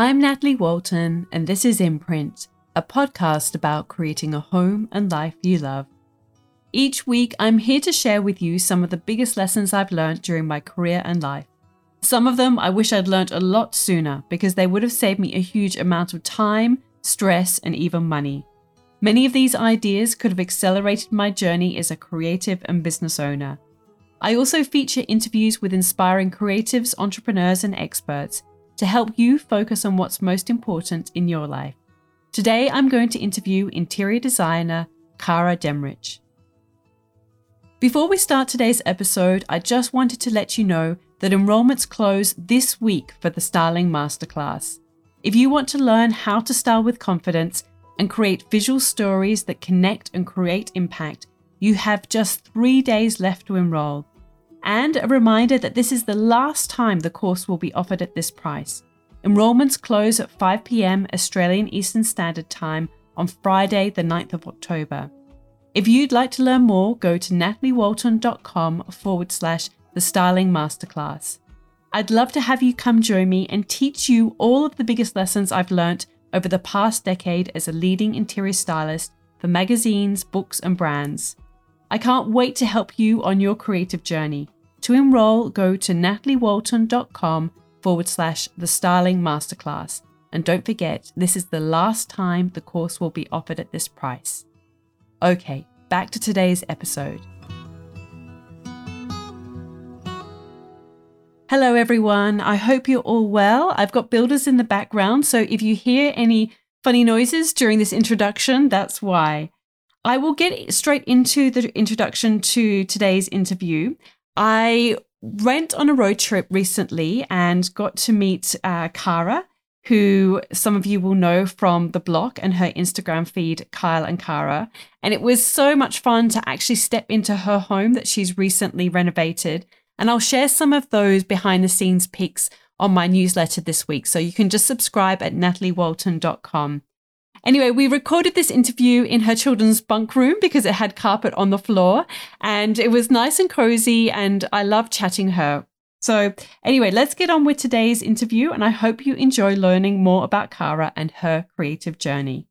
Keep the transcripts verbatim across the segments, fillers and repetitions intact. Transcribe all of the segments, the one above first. I'm Natalie Walton, and this is Imprint, a podcast about creating a home and life you love. Each week, I'm here to share with you some of the biggest lessons I've learned during my career and life. Some of them I wish I'd learned a lot sooner because they would have saved me a huge amount of time, stress, and even money. Many of these ideas could have accelerated my journey as a creative and business owner. I also feature interviews with inspiring creatives, entrepreneurs, and experts to help you focus on what's most important in your life. Today, I'm going to interview interior designer Kara Demrich. Before we start today's episode, I just wanted to let you know that enrollments close this week for the Styling Masterclass. If you want to learn how to style with confidence and create visual stories that connect and create impact, you have just three days left to enroll. And a reminder that this is the last time the course will be offered at this price. Enrollments close at five p.m. Australian Eastern Standard Time on Friday, the ninth of October. If you'd like to learn more, go to nataliewalton.com forward slash the Styling Masterclass. I'd love to have you come join me and teach you all of the biggest lessons I've learnt over the past decade as a leading interior stylist for magazines, books, and brands. I can't wait to help you on your creative journey. To enroll, go to nataliewalton.com forward slash the Styling Masterclass. And don't forget, this is the last time the course will be offered at this price. Okay, back to today's episode. Hello everyone, I hope you're all well. I've got builders in the background, so if you hear any funny noises during this introduction, that's why. I will get straight into the introduction to today's interview. I went on a road trip recently and got to meet uh, Kara, who some of you will know from The Block and her Instagram feed, Kyle and Kara. And it was so much fun to actually step into her home that she's recently renovated. And I'll share some of those behind the scenes pics on my newsletter this week. So you can just subscribe at natalie walton dot com. Anyway, we recorded this interview in her children's bunk room because it had carpet on the floor and it was nice and cozy, and I love chatting her. So anyway, let's get on with today's interview, and I hope you enjoy learning more about Kara and her creative journey.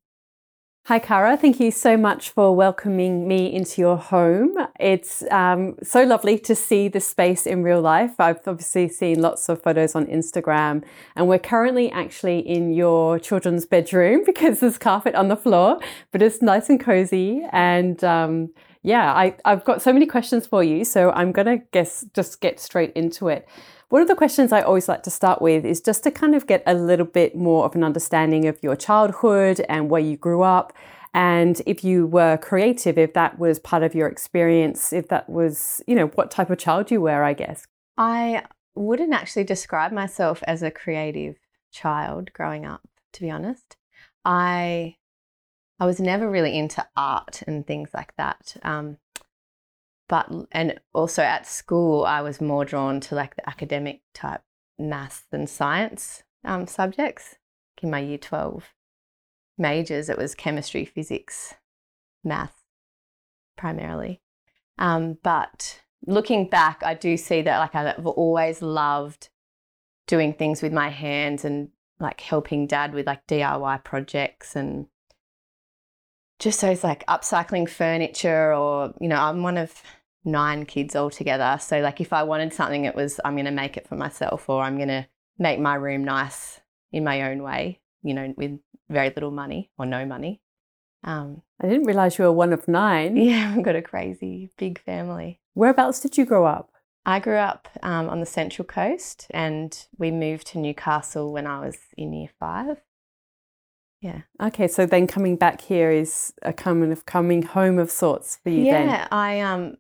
Hi, Kara. Thank you so much for welcoming me into your home. It's um, so lovely to see this space in real life. I've obviously seen lots of photos on Instagram, and we're currently actually in your children's bedroom because there's carpet on the floor, but it's nice and cozy. And um, yeah, I, I've got so many questions for you, so I'm going to guess just get straight into it. One of the questions I always like to start with is just to kind of get a little bit more of an understanding of your childhood and where you grew up, and if you were creative, if that was part of your experience, if that was, you know, what type of child you were, I guess. I wouldn't actually describe myself as a creative child growing up, to be honest. I I was never really into art and things like that. Um, But and also at school, I was more drawn to like the academic type maths and science um, subjects. In my year twelve majors, it was chemistry, physics, math primarily. Um, but looking back, I do see that like I've always loved doing things with my hands and like helping Dad with like D I Y projects and just those like upcycling furniture or, you know, I'm one of nine kids altogether. So like if I wanted something, it was I'm going to make it for myself, or I'm going to make my room nice in my own way, you know, with very little money or no money. Um, I didn't realise you were one of nine. Yeah, I've got a crazy big family. Whereabouts did you grow up? I grew up um, on the Central Coast, and we moved to Newcastle when I was in year five. Yeah. Okay, so then coming back here is a kind of coming home of sorts for you yeah, then. Yeah, I um,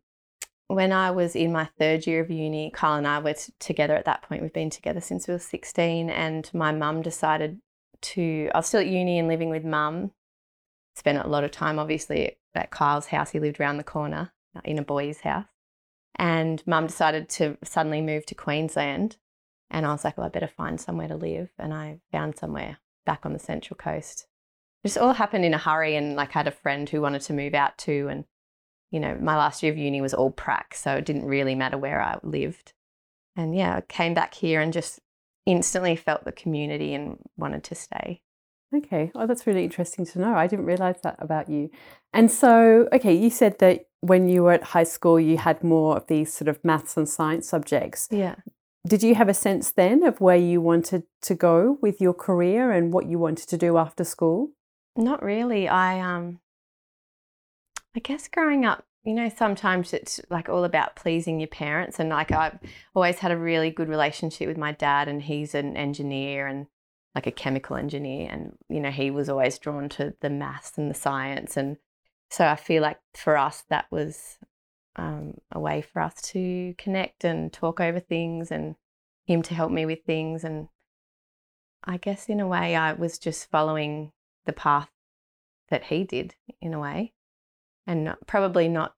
when I was in my third year of uni, Kyle and I were t- together at that point. We've been together since we were sixteen, and my mum decided to, I was still at uni and living with mum. Spent a lot of time obviously at Kyle's house. He lived around the corner in a boy's house. And mum decided to suddenly move to Queensland, and I was like, well, I better find somewhere to live, and I found somewhere back on the Central Coast. It just all happened in a hurry, and like I had a friend who wanted to move out too, and you know, my last year of uni was all prac, so it didn't really matter where I lived. And yeah, I came back here and just instantly felt the community and wanted to stay. Okay. Oh, that's really interesting to know. I didn't realise that about you. And so, okay, you said that when you were at high school, you had more of these sort of maths and science subjects. Yeah. Did you have a sense then of where you wanted to go with your career and what you wanted to do after school? Not really. I, um, I guess growing up, you know, sometimes it's like all about pleasing your parents. And like I've always had a really good relationship with my dad, and he's an engineer and like a chemical engineer. And, you know, he was always drawn to the maths and the science. And so I feel like for us, that was um, a way for us to connect and talk over things, and him to help me with things. And I guess in a way I was just following the path that he did in a way, and not, probably not,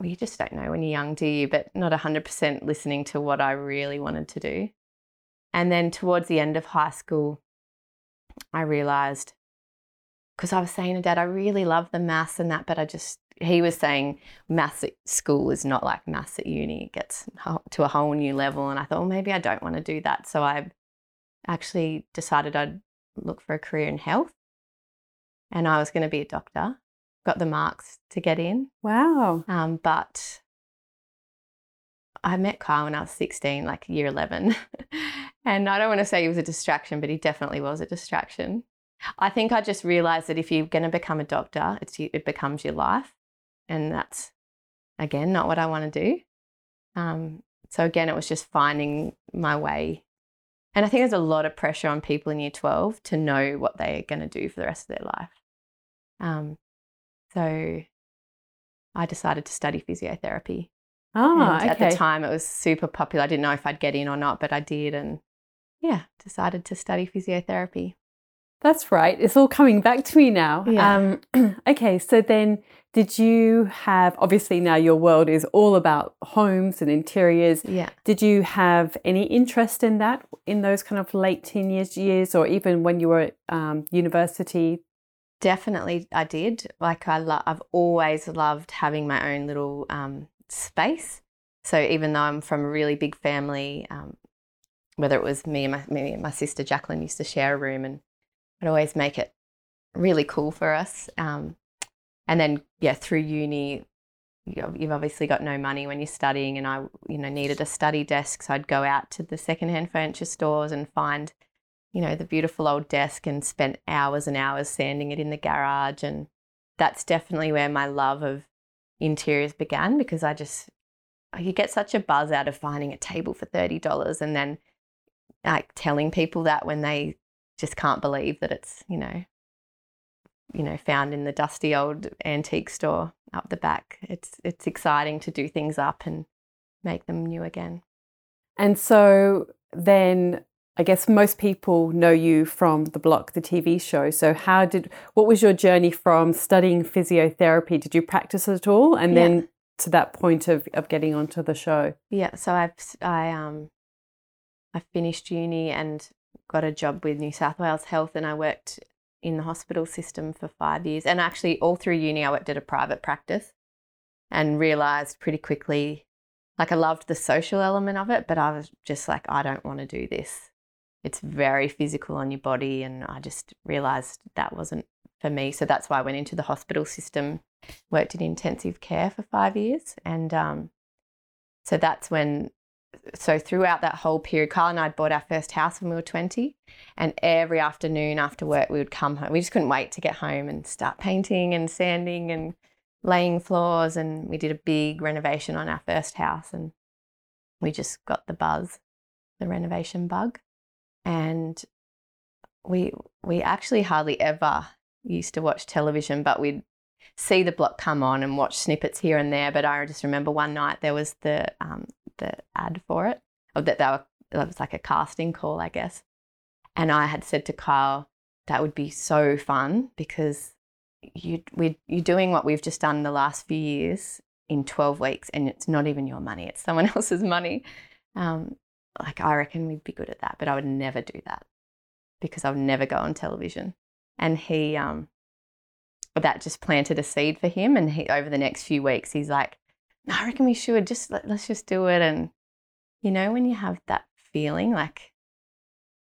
well, you just don't know when you're young, do you? But not one hundred percent listening to what I really wanted to do. And then towards the end of high school, I realised, because I was saying to Dad, I really love the maths and that, but I just, he was saying maths at school is not like maths at uni. It gets to a whole new level. And I thought, well, maybe I don't want to do that. So I actually decided I'd look for a career in health, and I was going to be a doctor. Got the marks to get in. Wow. Um, but I met Kyle when I was sixteen, like year eleven. And I don't want to say he was a distraction, but he definitely was a distraction. I think I just realised that if you're going to become a doctor, it's, it becomes your life. And that's, again, not what I want to do. Um, so, again, it was just finding my way. And I think there's a lot of pressure on people in year twelve to know what they are going to do for the rest of their life. Um, so I decided to study physiotherapy. Ah, and okay. At the time it was super popular. I didn't know if I'd get in or not, but I did, and yeah, decided to study physiotherapy. That's right. It's all coming back to me now. Yeah. Um, okay, so then did you have, obviously now your world is all about homes and interiors. Yeah. Did you have any interest in that in those kind of late teen years, years or even when you were at um, university? Definitely I did. Like I lo- I've always loved having my own little um, space. So even though I'm from a really big family, um, whether it was me and my, me and my sister Jacqueline used to share a room, and I'd always make it really cool for us. Um, and then, yeah, through uni, you've obviously got no money when you're studying, and I, you know, needed a study desk. So I'd go out to the secondhand furniture stores and find, you know, the beautiful old desk, and spent hours and hours sanding it in the garage. And that's definitely where my love of interiors began, because I just, you get such a buzz out of finding a table for thirty dollars, and then like telling people that when they just can't believe that it's, you know, you know, found in the dusty old antique store up the back. It's it's exciting to do things up and make them new again. And so then I guess most people know you from The Block, the T V show. So how did, what was your journey from studying physiotherapy? Did you practice at all? And yeah. Then to that point of, of getting onto the show? Yeah, so I've, I, um, I finished uni and got a job with New South Wales Health, and I worked in the hospital system for five years. And actually all through uni I worked at a private practice, and realised pretty quickly, like I loved the social element of it, but I was just like, I don't want to do this. It's very physical on your body, and I just realised that wasn't for me. So that's why I went into the hospital system, worked in intensive care for five years. And um, so that's when, so throughout that whole period, Kyle and I bought our first house when we were twenty, and every afternoon after work we would come home. We just couldn't wait to get home and start painting and sanding and laying floors, and we did a big renovation on our first house, and we just got the buzz, the renovation bug. And we we actually hardly ever used to watch television, but we'd see The Block come on and watch snippets here and there. But I just remember one night there was the um, the ad for it, or that they were, it was like a casting call, I guess. And I had said to Kyle, that would be so fun, because you we you're doing what we've just done the last few years in twelve weeks, and it's not even your money; it's someone else's money. Um, Like I reckon we'd be good at that, but I would never do that because I would never go on television. And he, um, that just planted a seed for him. And he, over the next few weeks, he's like, no, I reckon we should just let, let's just do it. And you know, when you have that feeling, like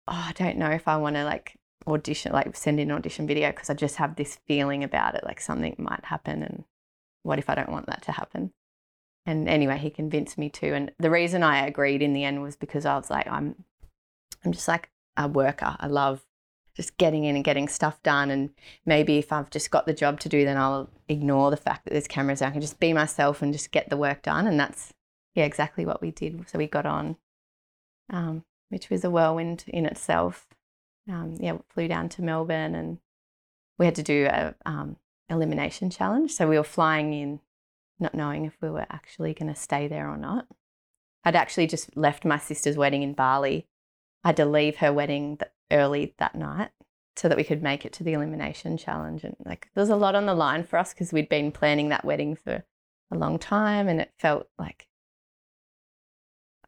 oh, I don't know if I want to like audition, like send in an audition video, because I just have this feeling about it, like something might happen, and what if I don't want that to happen? And anyway, he convinced me to. And the reason I agreed in the end was because I was like, I'm I'm just like a worker. I love just getting in and getting stuff done. And maybe if I've just got the job to do, then I'll ignore the fact that there's cameras there. I can just be myself and just get the work done. And that's, yeah, exactly what we did. So we got on, um, which was a whirlwind in itself. Um, yeah, we flew down to Melbourne and we had to do a um, elimination challenge. So we were flying in, not knowing if we were actually going to stay there or not. I'd actually just left my sister's wedding in Bali. I had to leave her wedding early that night so that we could make it to the elimination challenge. And like, there was a lot on the line for us because we'd been planning that wedding for a long time, and it felt like,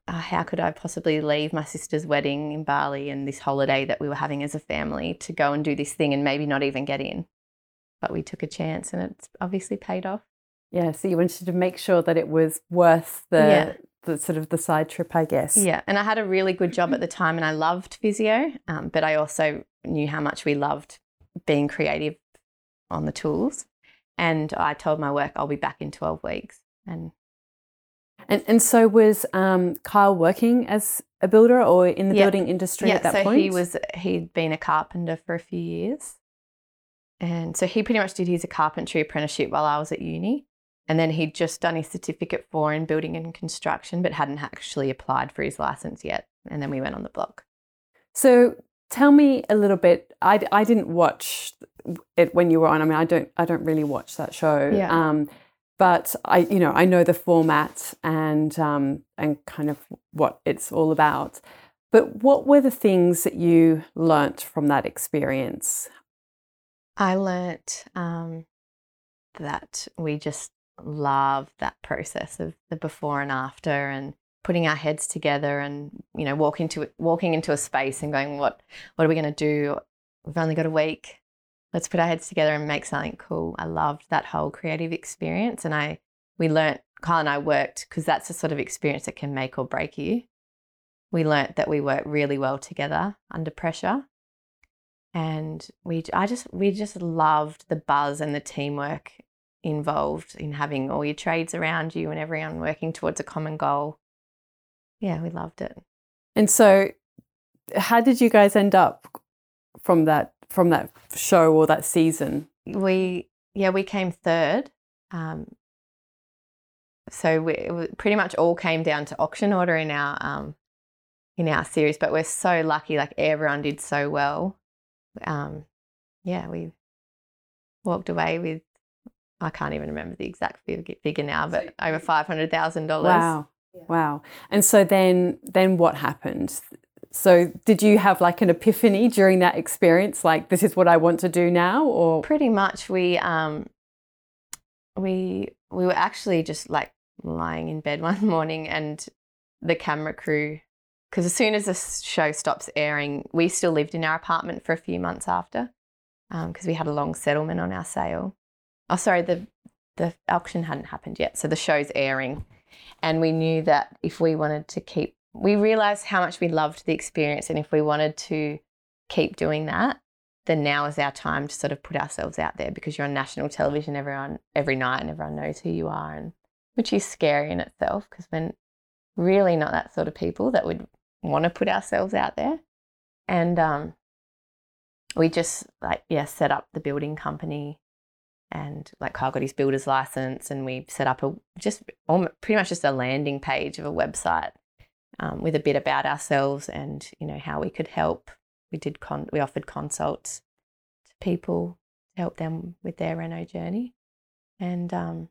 uh, how could I possibly leave my sister's wedding in Bali and this holiday that we were having as a family to go and do this thing and maybe not even get in? But we took a chance, and it's obviously paid off. Yeah, so you wanted to make sure that it was worth the, yeah. the sort of the side trip, I guess. Yeah, and I had a really good job at the time, and I loved physio, um, but I also knew how much we loved being creative on the tools. And I told my work, I'll be back in twelve weeks. And and, and so was um, Kyle working as a builder or in the yeah. building industry yeah, at that so point? Yeah, so he was, he'd been a carpenter for a few years. And so he pretty much did his carpentry apprenticeship while I was at uni. And then he'd just done his certificate four in building and construction, but hadn't actually applied for his license yet. And then we went on The Block. So tell me a little bit. I, I didn't watch it when you were on. I mean, I don't I don't really watch that show. Yeah. Um, but I you know I know the format and um and kind of what it's all about. But what were the things that you learnt from that experience? I learnt um, that we just love that process of the before and after, and putting our heads together, and you know, walk into walking into a space and going, what what are we going to do? We've only got a week. Let's put our heads together and make something cool. I loved that whole creative experience, and I we learnt, Kyle and I worked, because that's the sort of experience that can make or break you. We learnt that we work really well together under pressure, and we I just we just loved the buzz and the teamwork involved in having all your trades around you and everyone working towards a common goal. Yeah, we loved it. And so how did you guys end up from that from that show or that season? We yeah, we came third. Um, so we it pretty much all came down to auction order in our um in our series, but we're so lucky, like everyone did so well. Um, yeah, we walked away with, I can't even remember the exact figure now, but over five hundred thousand dollars. Wow. Yeah. Wow. And so then, then what happened? So did you have like an epiphany during that experience? Like, this is what I want to do now, or? Pretty much we, um, we, we were actually just like lying in bed one morning, and the camera crew, because as soon as the show stops airing, we still lived in our apartment for a few months after, because um, we had a long settlement on our sale. Oh, sorry, the the auction hadn't happened yet, so the show's airing, and we knew that if we wanted to keep, we realised how much we loved the experience, and if we wanted to keep doing that, then now is our time to sort of put ourselves out there, because you're on national television everyone every night, and everyone knows who you are, and which is scary in itself, because we're really not that sort of people that would want to put ourselves out there. And um, we just like yeah set up the building company, and like Kyle got his builder's license, and we set up a just pretty much just a landing page of a website um, with a bit about ourselves and you know how we could help. We did con we offered consults to people to help them with their reno journey, and um,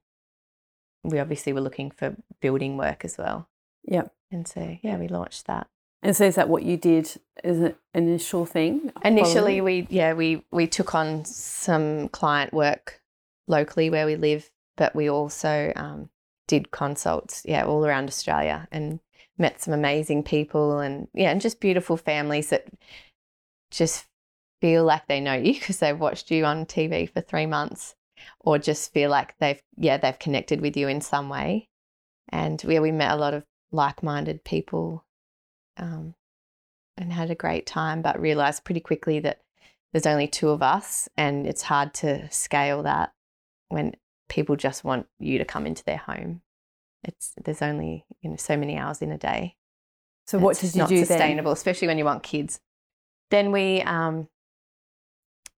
we obviously were looking for building work as well. Yeah, and so yeah we launched that. And so is that what you did as an initial thing? Initially, we yeah, we, we took on some client work locally where we live, but we also um, did consults, yeah, all around Australia, and met some amazing people, and, yeah, and just beautiful families that just feel like they know you because they've watched you on T V for three months or just feel like they've, yeah, they've connected with you in some way. And, yeah, we met a lot of like-minded people. Um, and had a great time, but realised pretty quickly that there's only two of us and it's hard to scale that when people just want you to come into their home. It's there's only, you know, so many hours in a day. So what did you do then? It's not sustainable, especially when you want kids. Then we um,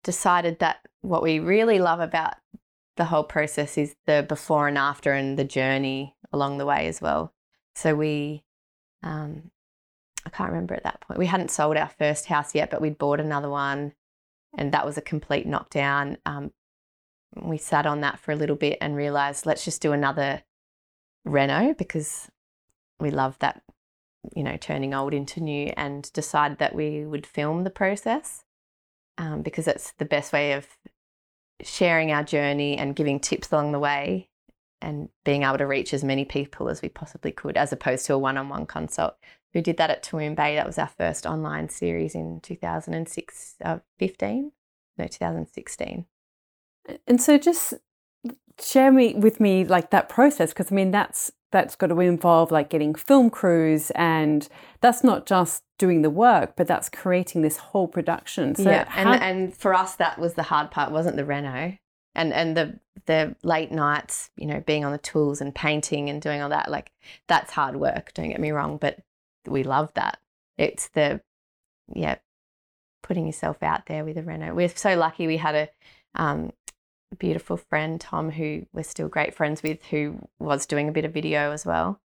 decided that what we really love about the whole process is the before and after and the journey along the way as well. So we, um, I can't remember at that point, we hadn't sold our first house yet, but we'd bought another one, and that was a complete knockdown. Um, we sat on that for a little bit and realised, let's just do another reno because we love that, you know, turning old into new, and decided that we would film the process um, because it's the best way of sharing our journey and giving tips along the way and being able to reach as many people as we possibly could, as opposed to a one-on-one consult. We did that at Toowoomba Bay. That was our first online series in two thousand six, uh, fifteen, no, two thousand sixteen. And so just share me with me like that process, because I mean, that's that's got to involve like getting film crews, and that's not just doing the work, but that's creating this whole production. So yeah, how- and and for us that was the hard part, wasn't the reno, and and the the late nights, you know, being on the tools and painting and doing all that. Like that's hard work, don't get me wrong, but we love that. It's the yeah, putting yourself out there with a reno. We're so lucky we had a um beautiful friend, Tom, who we're still great friends with, who was doing a bit of video as well,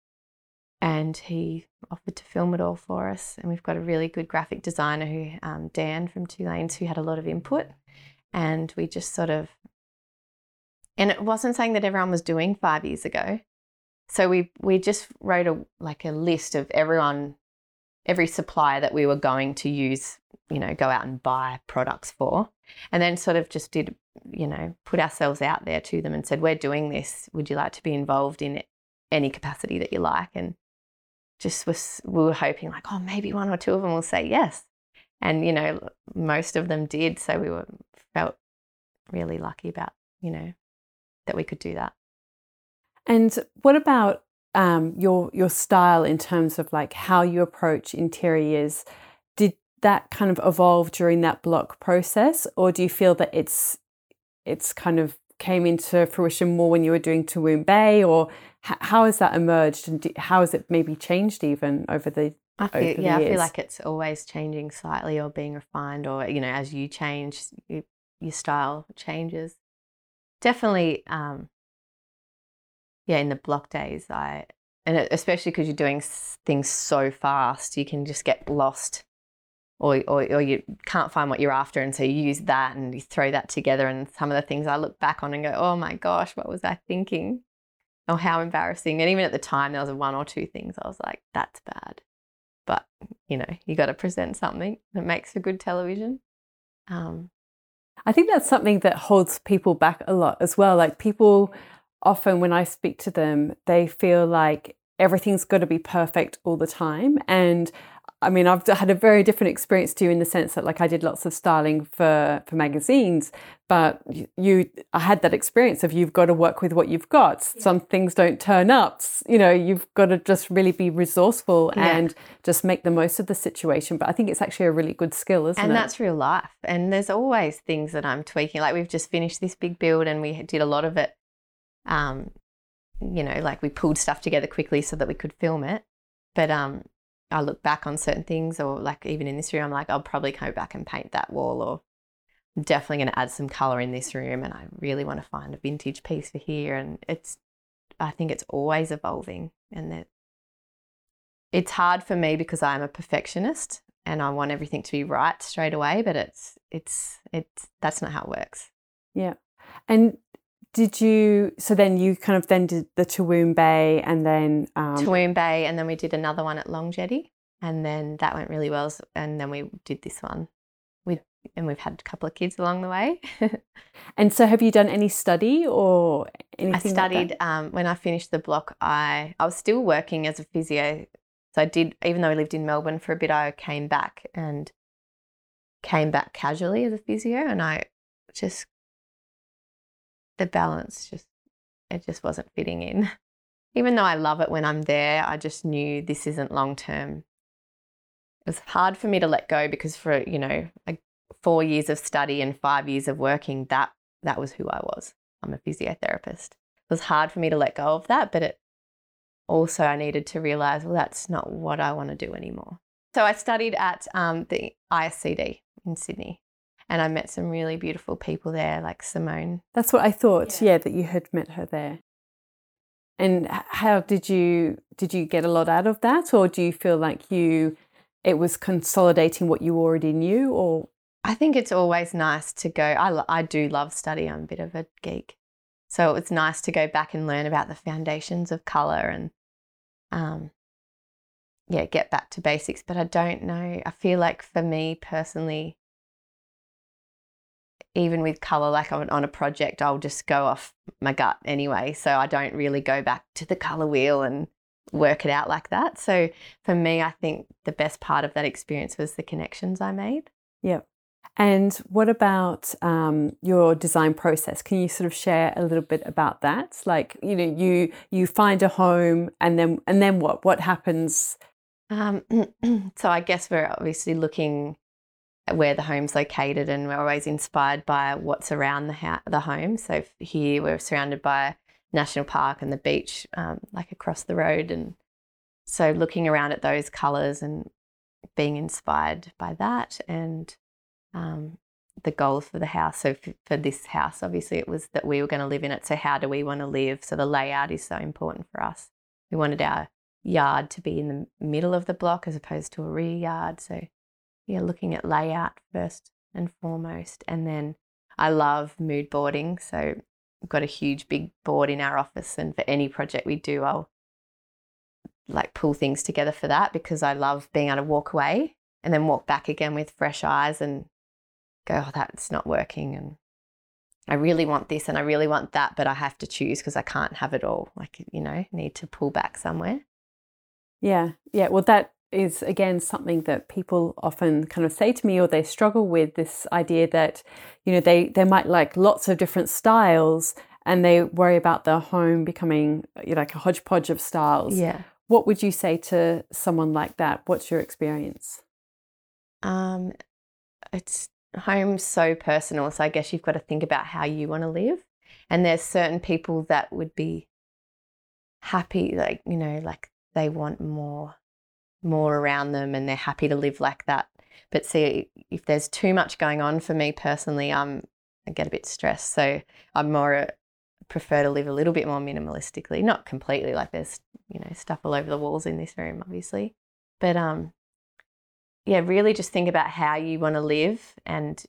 and he offered to film it all for us. And we've got a really good graphic designer who um, Dan from Two Lanes, who had a lot of input, and we just sort of, and it wasn't something that everyone was doing five years ago, so we we just wrote a like a list of everyone, every supplier that we were going to use, you know, go out and buy products for, and then sort of just did, you know, put ourselves out there to them and said, we're doing this, would you like to be involved in any capacity that you like? And just was, we were hoping like, oh, maybe one or two of them will say yes. And, you know, most of them did. So we were felt really lucky about, you know, that we could do that. And what about um, your your style in terms of like how you approach interiors? Did that kind of evolve during that block process, or do you feel that it's it's kind of came into fruition more when you were doing Toowoomba Bay, or h- how has that emerged, and d- how has it maybe changed even over the I feel, over yeah, the years? I feel like it's always changing slightly or being refined, or, you know, as you change, you, your style changes. Definitely, um, yeah, in the block days, I and especially because you're doing things so fast, you can just get lost. Or, or or you can't find what you're after, and so you use that and you throw that together. And some of the things I look back on and go, oh my gosh, what was I thinking? Or how embarrassing. And even at the time there was a one or two things I was like, that's bad. But, you know, you got to present something that makes for good television. Um, I think that's something that holds people back a lot as well. Like people often, when I speak to them, they feel like everything's got to be perfect all the time. And I mean, I've had a very different experience to you in the sense that, like, I did lots of styling for, for magazines, but you, I had that experience of you've got to work with what you've got. Yeah. Some things don't turn up, you know, you've got to just really be resourceful yeah. and just make the most of the situation. But I think it's actually a really good skill, isn't and it? And that's real life. And there's always things that I'm tweaking. Like we've just finished this big build and we did a lot of it, um, you know, like we pulled stuff together quickly so that we could film it. But, um, I look back on certain things, or like even in this room, I'm like, I'll probably go back and paint that wall, or I'm definitely going to add some colour in this room, and I really want to find a vintage piece for here. And it's, I think it's always evolving, and that it's hard for me because I'm a perfectionist and I want everything to be right straight away, but it's, it's, it's, that's not how it works. Yeah. And did you, so then you kind of then did the Toowoomba Bay and then... Um, Toowoomba Bay, and then we did another one at Long Jetty, and then that went really well, and then we did this one. With, and we've had a couple of kids along the way. And so have you done any study or anything? I studied, like um, when I finished the block, I, I was still working as a physio. So I did, even though I lived in Melbourne for a bit, I came back and came back casually as a physio, and I just... the balance just it just wasn't fitting in. Even though I love it when I'm there, I just knew this isn't long term. it was hard for me to let go because for, you know, like four years of study and five years of working, that that was who I was. I'm a physiotherapist. It was hard for me to let go of that, but it also I needed to realize, well, that's not what I want to do anymore. So I studied at um, the I S C D in Sydney, and I met some really beautiful people there, like Simone. That's what I thought, yeah, yeah that you had met her there. And how did you did you get a lot out of that, or do you feel like you it was consolidating what you already knew? Or I think it's always nice to go. I I do love study. I'm a bit of a geek, so it's nice to go back and learn about the foundations of color and um yeah, get back to basics. But I don't know. I feel like for me personally, even with colour, like on a project, I'll just go off my gut anyway. So I don't really go back to the colour wheel and work it out like that. So for me, I think the best part of that experience was the connections I made. Yeah. And what about um, your design process? Can you sort of share a little bit about that? Like, you know, you you find a home and then and then what? What happens? Um, so I guess we're obviously looking where the home's located, and we're always inspired by what's around the ha- the home. So here we're surrounded by National Park and the beach, um, like across the road. And so looking around at those colours and being inspired by that, and um, the goal for the house. So f- for this house, obviously it was that we were going to live in it. So how do we want to live? So the layout is so important for us. We wanted our yard to be in the middle of the block as opposed to a rear yard. So yeah, looking at layout first and foremost. And then I love mood boarding. So we've got a huge big board in our office, and for any project we do, I'll like pull things together for that, because I love being able to walk away and then walk back again with fresh eyes and go, oh, that's not working. And I really want this and I really want that, but I have to choose because I can't have it all. Like, you know, need to pull back somewhere. Yeah. Yeah. Well, that is again something that people often kind of say to me, or they struggle with this idea that, you know, they they might like lots of different styles and they worry about their home becoming, you know, like a hodgepodge of styles. Yeah. What would you say to someone like that? What's your experience? Um, it's home's so personal, so I guess you've got to think about how you want to live. And there's certain people that would be happy, like, you know, like they want more more around them and they're happy to live like that. But see, if there's too much going on, for me personally, I'm I get a bit stressed, so I'm more prefer to live a little bit more minimalistically, not completely, like there's, you know, stuff all over the walls in this room obviously, but um yeah, really just think about how you want to live and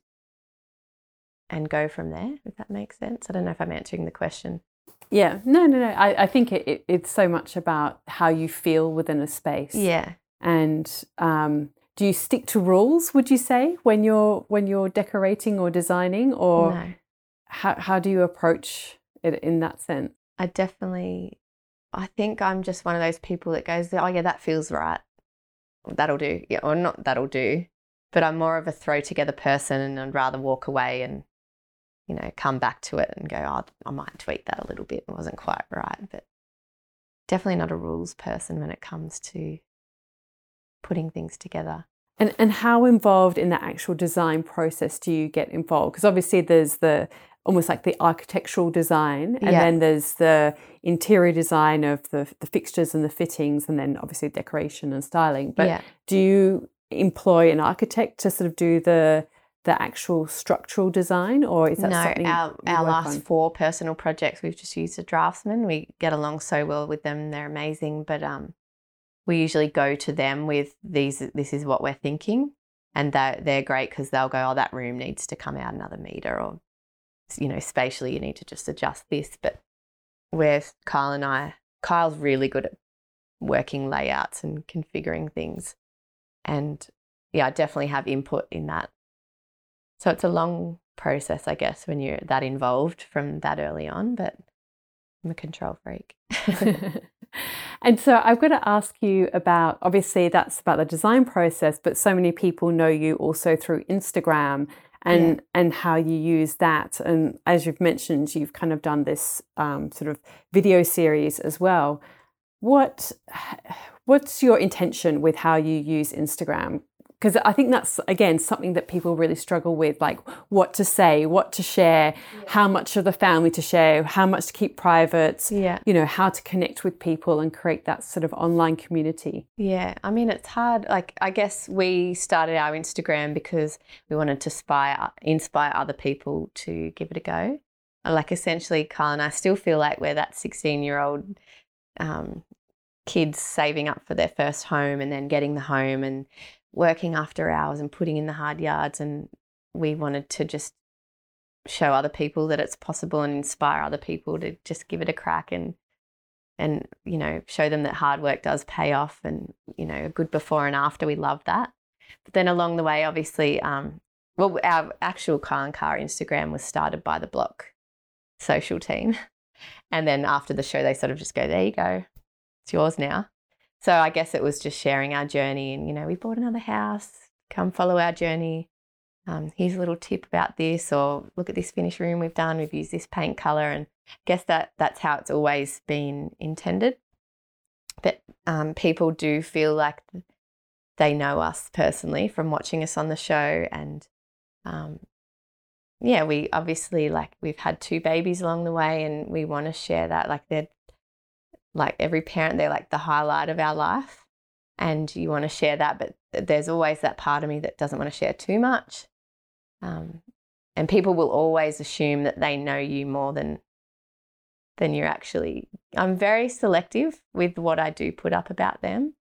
and go from there, if that makes sense. I don't know if I'm answering the question. Yeah, no, no, no. I, I think it, it, it's so much about how you feel within a space. Yeah. And um, do you stick to rules, would you say, when you're when you're decorating or designing? Or no. how how do you approach it in that sense? I definitely, I think I'm just one of those people that goes, oh yeah, that feels right. That'll do. Yeah, or not that'll do. But I'm more of a throw together person, and I'd rather walk away and, you know, come back to it and go, oh, I might tweak that a little bit. It wasn't quite right. But definitely not a rules person when it comes to putting things together. And and how involved in the actual design process do you get involved? Because obviously there's the almost like the architectural design, and yeah, then there's the interior design of the, the fixtures and the fittings, and then obviously decoration and styling. But yeah, do you employ an architect to sort of do the the actual structural design, or is that no, something? No, our, our last on? four personal projects, we've just used a draftsman. We get along so well with them. They're amazing. But um, we usually go to them with these, this is what we're thinking. And they're, they're great because they'll go, oh, that room needs to come out another metre, or, you know, spatially you need to just adjust this. But where Kyle and I, Kyle's really good at working layouts and configuring things. And yeah, I definitely have input in that. So it's a long process, I guess, when you're that involved from that early on, but I'm a control freak. And so I've got to ask you about, obviously that's about the design process, but so many people know you also through Instagram and, yeah, and how you use that. And as you've mentioned, you've kind of done this um, sort of video series as well. What What's your intention with how you use Instagram? Because I think that's, again, something that people really struggle with, like what to say, what to share, yeah. how much of the family to share, how much to keep private, yeah. you know, how to connect with people and create that sort of online community. Yeah, I mean, it's hard. Like, I guess we started our Instagram because we wanted to inspire, inspire other people to give it a go. Like, essentially, Kyle and I still feel like we're that sixteen-year-old um, kids saving up for their first home and then getting the home and working after hours and putting in the hard yards, and we wanted to just show other people that it's possible and inspire other people to just give it a crack and and you know show them that hard work does pay off, and you know a good before and after. We love that. But then along the way, obviously, um well our actual Kyle and Kara Instagram was started by the Block social team, and then after the show they sort of just go, there you go, it's yours now. So I guess it was just sharing our journey and, you know, we bought another house, come follow our journey. Um, here's a little tip about this, or look at this finish room we've done. We've used this paint colour, and I guess that that's how it's always been intended. But um, people do feel like they know us personally from watching us on the show. And, um, yeah, we obviously, like, we've had two babies along the way, and we want to share that. Like, they're Like every parent, they're like the highlight of our life, and you want to share that, but there's always that part of me that doesn't want to share too much. Um, and people will always assume that they know you more than than you're actually. I'm very selective with what I do put up about them.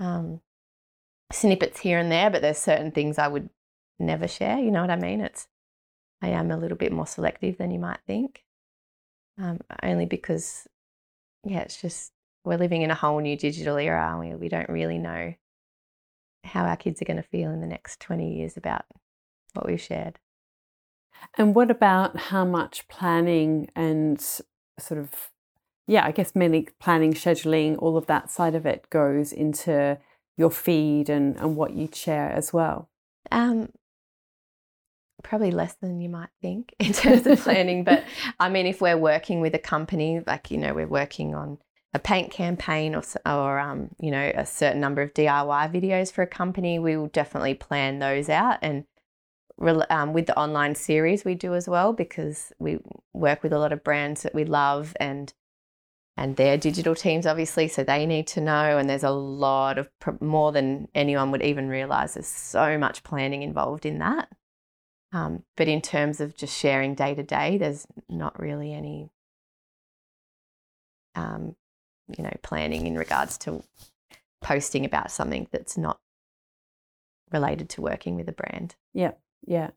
Um, snippets here and there, but there's certain things I would never share. You know what I mean? It's I am a little bit more selective than you might think, um, only because yeah, it's just we're living in a whole new digital era, and we, we don't really know how our kids are going to feel in the next twenty years about what we've shared. And what about how much planning and sort of, yeah, I guess mainly planning, scheduling, all of that side of it goes into your feed and, and what you share as well? Um, probably less than you might think in terms of planning. But I mean, if we're working with a company, like, you know, we're working on a paint campaign or, or um, you know, a certain number of D I Y videos for a company, we will definitely plan those out. And um, with the online series we do as well, because we work with a lot of brands that we love and and their digital teams, obviously, so they need to know. And there's a lot of, more than anyone would even realise, there's so much planning involved in that. Um, but in terms of just sharing day to day, there's not really any, um, you know, planning in regards to posting about something that's not related to working with a brand. Yeah, yeah.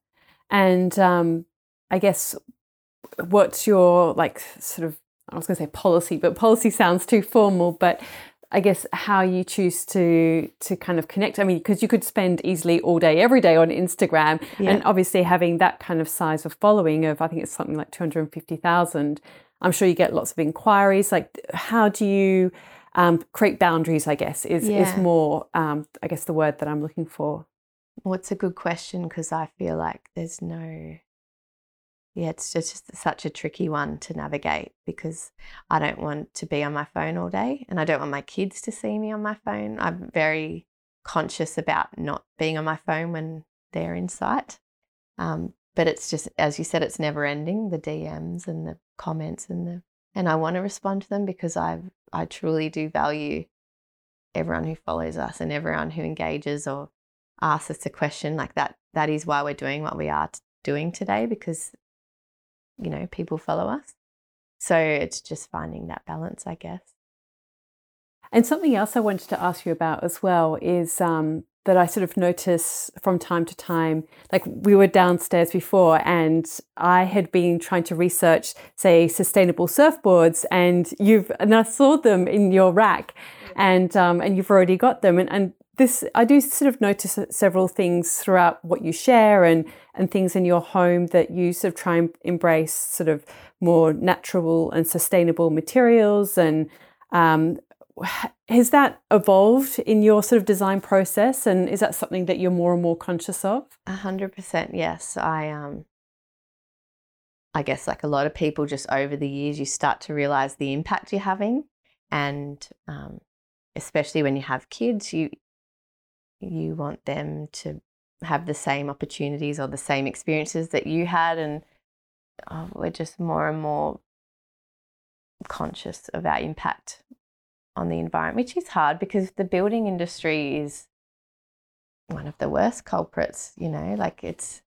And um, I guess what's your, like, sort of, I was going to say policy, but policy sounds too formal, but I guess how you choose to to kind of connect. I mean, because you could spend easily all day, every day on Instagram, yeah. and obviously having that kind of size of following of, I think it's something like two hundred fifty thousand, I'm sure you get lots of inquiries. Like, how do you um, create boundaries, I guess, is, yeah. is more, um, I guess, the word that I'm looking for. Well, it's a good question, because I feel like there's no... Yeah, it's just, it's just such a tricky one to navigate, because I don't want to be on my phone all day, and I don't want my kids to see me on my phone. I'm very conscious about not being on my phone when they're in sight. Um, but it's just, as you said, it's never ending, the D Ms and the comments and the, and I want to respond to them, because I I truly do value everyone who follows us and everyone who engages or asks us a question like that. That is why we're doing what we are t- doing today, because you know, people follow us. So it's just finding that balance, I guess. And something else I wanted to ask you about as well is um, that I sort of notice from time to time, like we were downstairs before and I had been trying to research, say, sustainable surfboards, and you've, and I saw them in your rack, and um, and you've already got them. And, and this, I do sort of notice several things throughout what you share and, and things in your home that you sort of try and embrace sort of more natural and sustainable materials. And um, has that evolved in your sort of design process? And is that something that you're more and more conscious of? A hundred percent, yes. I um, I guess like a lot of people, just over the years, you start to realise the impact you're having, and um, especially when you have kids, you you want them to have the same opportunities or the same experiences that you had. And oh, we're just more and more conscious of our impact on the environment, which is hard because the building industry is one of the worst culprits, you know, like it's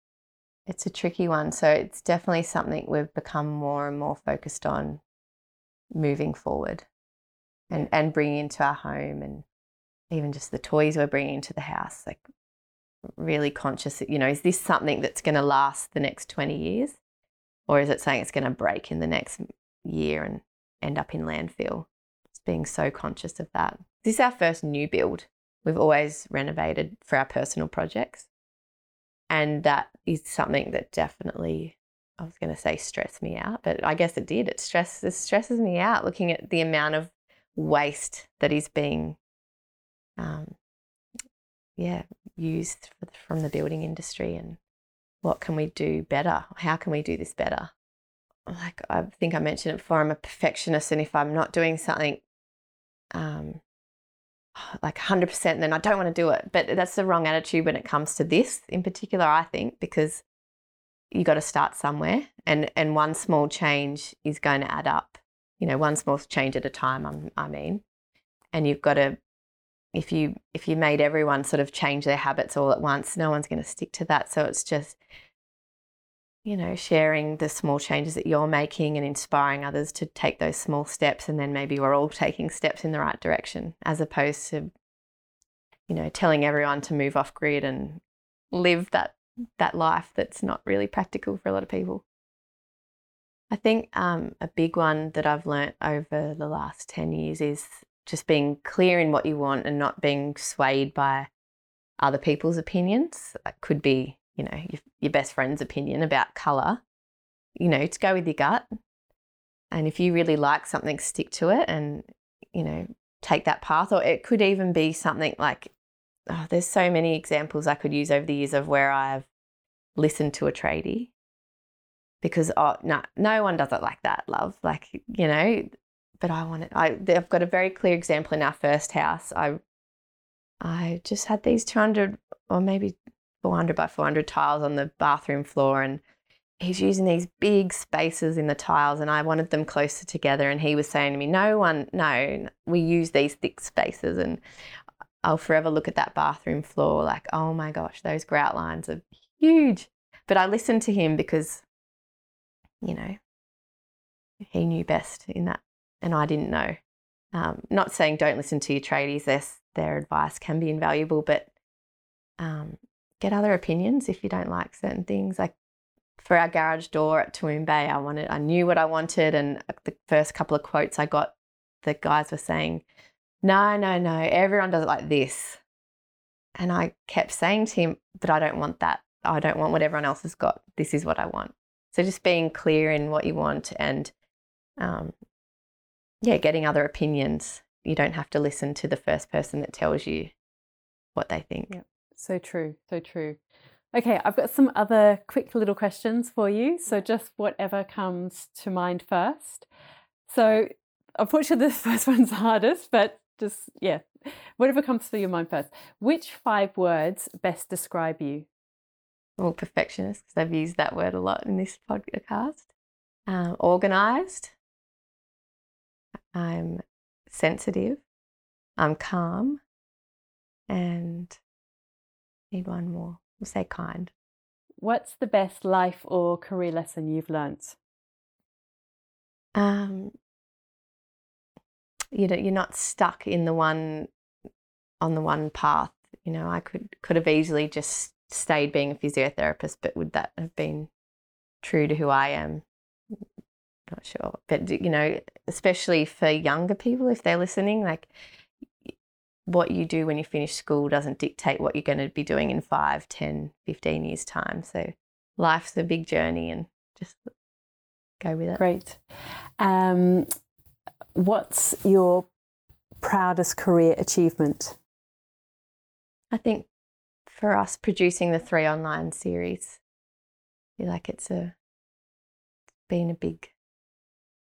it's a tricky one. So it's definitely something we've become more and more focused on moving forward and, and bringing into our home, and even just the toys we're bringing into the house, like really conscious, you know, is this something that's going to last the next twenty years, or is it something that's going to break in the next year and end up in landfill? It's being so conscious of that. This is our first new build. We've always renovated for our personal projects. And that is something that definitely, I was going to say stressed me out, but I guess it did. It stress, it stresses me out looking at the amount of waste that is being um, yeah, used for the, from the building industry, and what can we do better? How can we do this better? Like I think I mentioned it before, I'm a perfectionist, and if I'm not doing something um, like one hundred percent, then I don't want to do it. But that's the wrong attitude when it comes to this in particular, I think, because you got to start somewhere, and, and one small change is going to add up, you know, one small change at a time, I'm, I mean. And you've got to, if you if you made everyone sort of change their habits all at once, no one's going to stick to that. So it's just, you know, sharing the small changes that you're making and inspiring others to take those small steps, and then maybe we're all taking steps in the right direction, as opposed to, you know, telling everyone to move off grid and live that that life that's not really practical for a lot of people. I think um, a big one that I've learnt over the last ten years is just being clear in what you want and not being swayed by other people's opinions. It could be, you know, your, your best friend's opinion about colour. You know, to go with your gut. And if you really like something, stick to it and, you know, take that path. Or it could even be something like, oh, there's so many examples I could use over the years of where I've listened to a tradie because, oh, no, no one does it like that, love. Like, you know, but I want it. I, I've got a very clear example in our first house. I I just had these two hundred or maybe four hundred by four hundred tiles on the bathroom floor, and he's using these big spaces in the tiles, and I wanted them closer together, and he was saying to me, no one, no, we use these thick spaces. And I'll forever look at that bathroom floor like, oh my gosh, those grout lines are huge. But I listened to him because, you know, he knew best in that. And I didn't know. Um, not saying don't listen to your tradies, their, their advice can be invaluable, but um, get other opinions if you don't like certain things. Like for our garage door at Toowoomba Bay, I wanted, I knew what I wanted, and the first couple of quotes I got, the guys were saying, no, no, no, everyone does it like this. And I kept saying to him, but I don't want that. I don't want what everyone else has got. This is what I want. So just being clear in what you want, and um, yeah, getting other opinions. You don't have to listen to the first person that tells you what they think. Yeah. So true, so true. Okay, I've got some other quick little questions for you. So just whatever comes to mind first. So unfortunately, this first one's hardest, but just, yeah, whatever comes to your mind first. Which five words best describe you? Well, perfectionist, because I've used that word a lot in this podcast. Um, organised. I'm sensitive, I'm calm, and need one more. We'll say kind. What's the best life or career lesson you've learnt? Um, you know, you're not stuck in the one on the one path. You know, I could could have easily just stayed being a physiotherapist, but would that have been true to who I am? Not sure. But, you know, especially for younger people, if they're listening, like what you do when you finish school doesn't dictate what you're going to be doing in five, ten, fifteen years time. So life's a big journey, and just go with it. Great. Um, what's your proudest career achievement? I think for us, producing the three online series, I feel like it's a it's been a big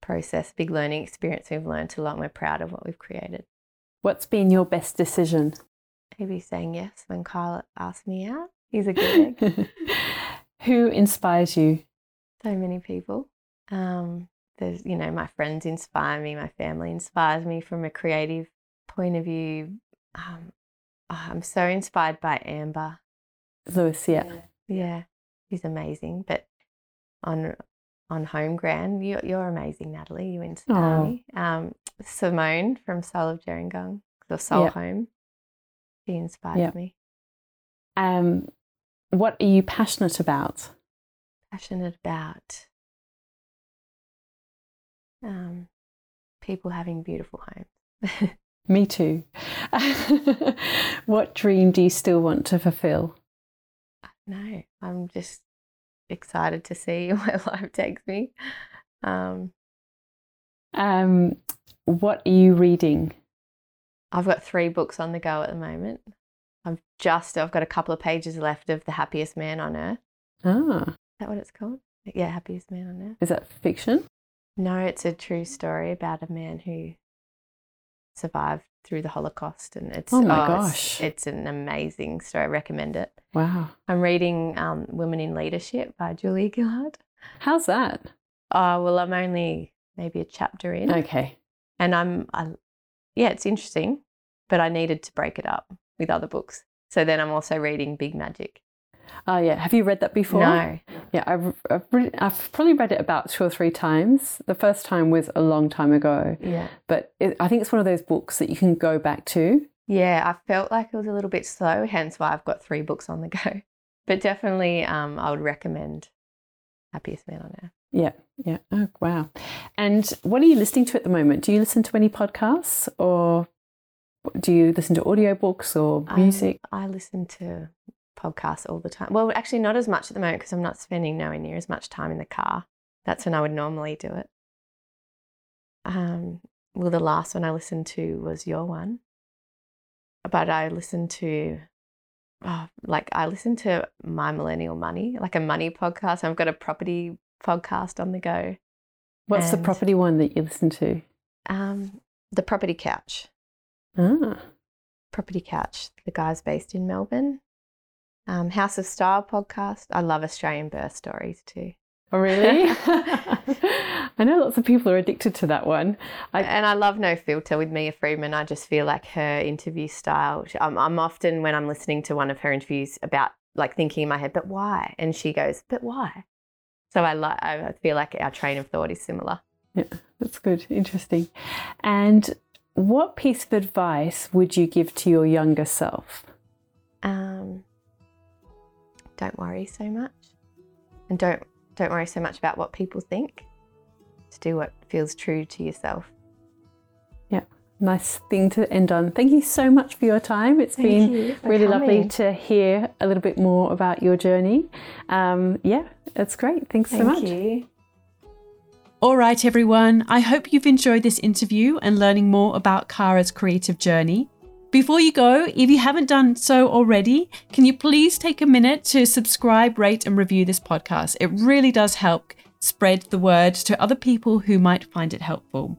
process, big learning experience. We've learned a lot, and we're proud of what we've created. What's been your best decision? Maybe saying yes when Kyle asked me out. He's a good egg. Who inspires you? So many people. Um, there's, you know, my friends inspire me. My family inspires me from a creative point of view. Um, oh, I'm so inspired by Amber Lewis. Yeah. yeah, yeah, she's amazing. But on on Home Grand, you, you're amazing, Natalie. You inspire oh. me. Um, Simone from Soul of Gerringong, the Soul yep. Home. She inspired yep. me. Um, what are you passionate about? Passionate about um, people having beautiful homes. Me too. What dream do you still want to fulfill? I don't know. I'm just excited to see where life takes me. Um, um, what are you reading? I've got three books on the go at the moment. I've just, I've got a couple of pages left of The Happiest Man on Earth. Ah. Is that what it's called? Yeah, Happiest Man on Earth. Is that fiction? No, it's a true story about a man who survived through the Holocaust. And it's, oh my oh, gosh. It's, it's an amazing story. I recommend it. Wow. I'm reading um, Women in Leadership by Julia Gillard. How's that? Oh, well, I'm only maybe a chapter in. Okay. And I'm, I, yeah, it's interesting, but I needed to break it up with other books. So then I'm also reading Big Magic. Oh, yeah. Have you read that before? No. Yeah, I've, I've, read, I've probably read it about two or three times. The first time was a long time ago. Yeah. But it, I think it's one of those books that you can go back to. Yeah, I felt like it was a little bit slow, hence why I've got three books on the go. But definitely um, I would recommend Happiest Man on Earth. Yeah, yeah. Oh, wow. And what are you listening to at the moment? Do you listen to any podcasts or do you listen to audiobooks or music? I, I listen to podcasts all the time. Well, actually not as much at the moment because I'm not spending nowhere near as much time in the car. That's when I would normally do it. Um, well, the last one I listened to was your one. But I listened to, oh, like I listened to My Millennial Money, like a money podcast. I've got a property podcast on the go. What's and, the property one that you listen to? Um, The Property Couch. Ah. Property Couch. The guy's based in Melbourne. Um, House of Style podcast. I love Australian birth stories too. Oh, really? I know lots of people are addicted to that one. I... And I love No Filter with Mia Freedman. I just feel like her interview style. I'm, I'm often when I'm listening to one of her interviews about like thinking in my head, but why? And she goes, but why? So I, li- I feel like our train of thought is similar. Yeah, that's good. Interesting. And what piece of advice would you give to your younger self? Um, don't worry so much. And don't don't worry so much about what people think. Just do what feels true to yourself. Yeah, nice thing to end on. Thank you so much for your time. It's Thank been really coming. lovely to hear a little bit more about your journey. Um, yeah, that's great. Thanks Thank so much. Thank you. All right, everyone. I hope you've enjoyed this interview and learning more about Kara's creative journey. Before you go, if you haven't done so already, can you please take a minute to subscribe, rate and review this podcast? It really does help spread the word to other people who might find it helpful.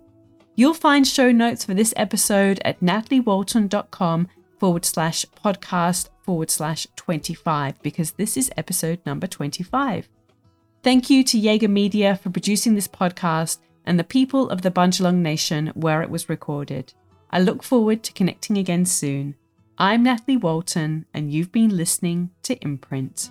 You'll find show notes for this episode at nataliewalton.com forward slash podcast forward slash 25 because this is episode number twenty-five. Thank you to Jaeger Media for producing this podcast and the people of the Bunjalong Nation where it was recorded. I look forward to connecting again soon. I'm Natalie Walton, and you've been listening to Imprint.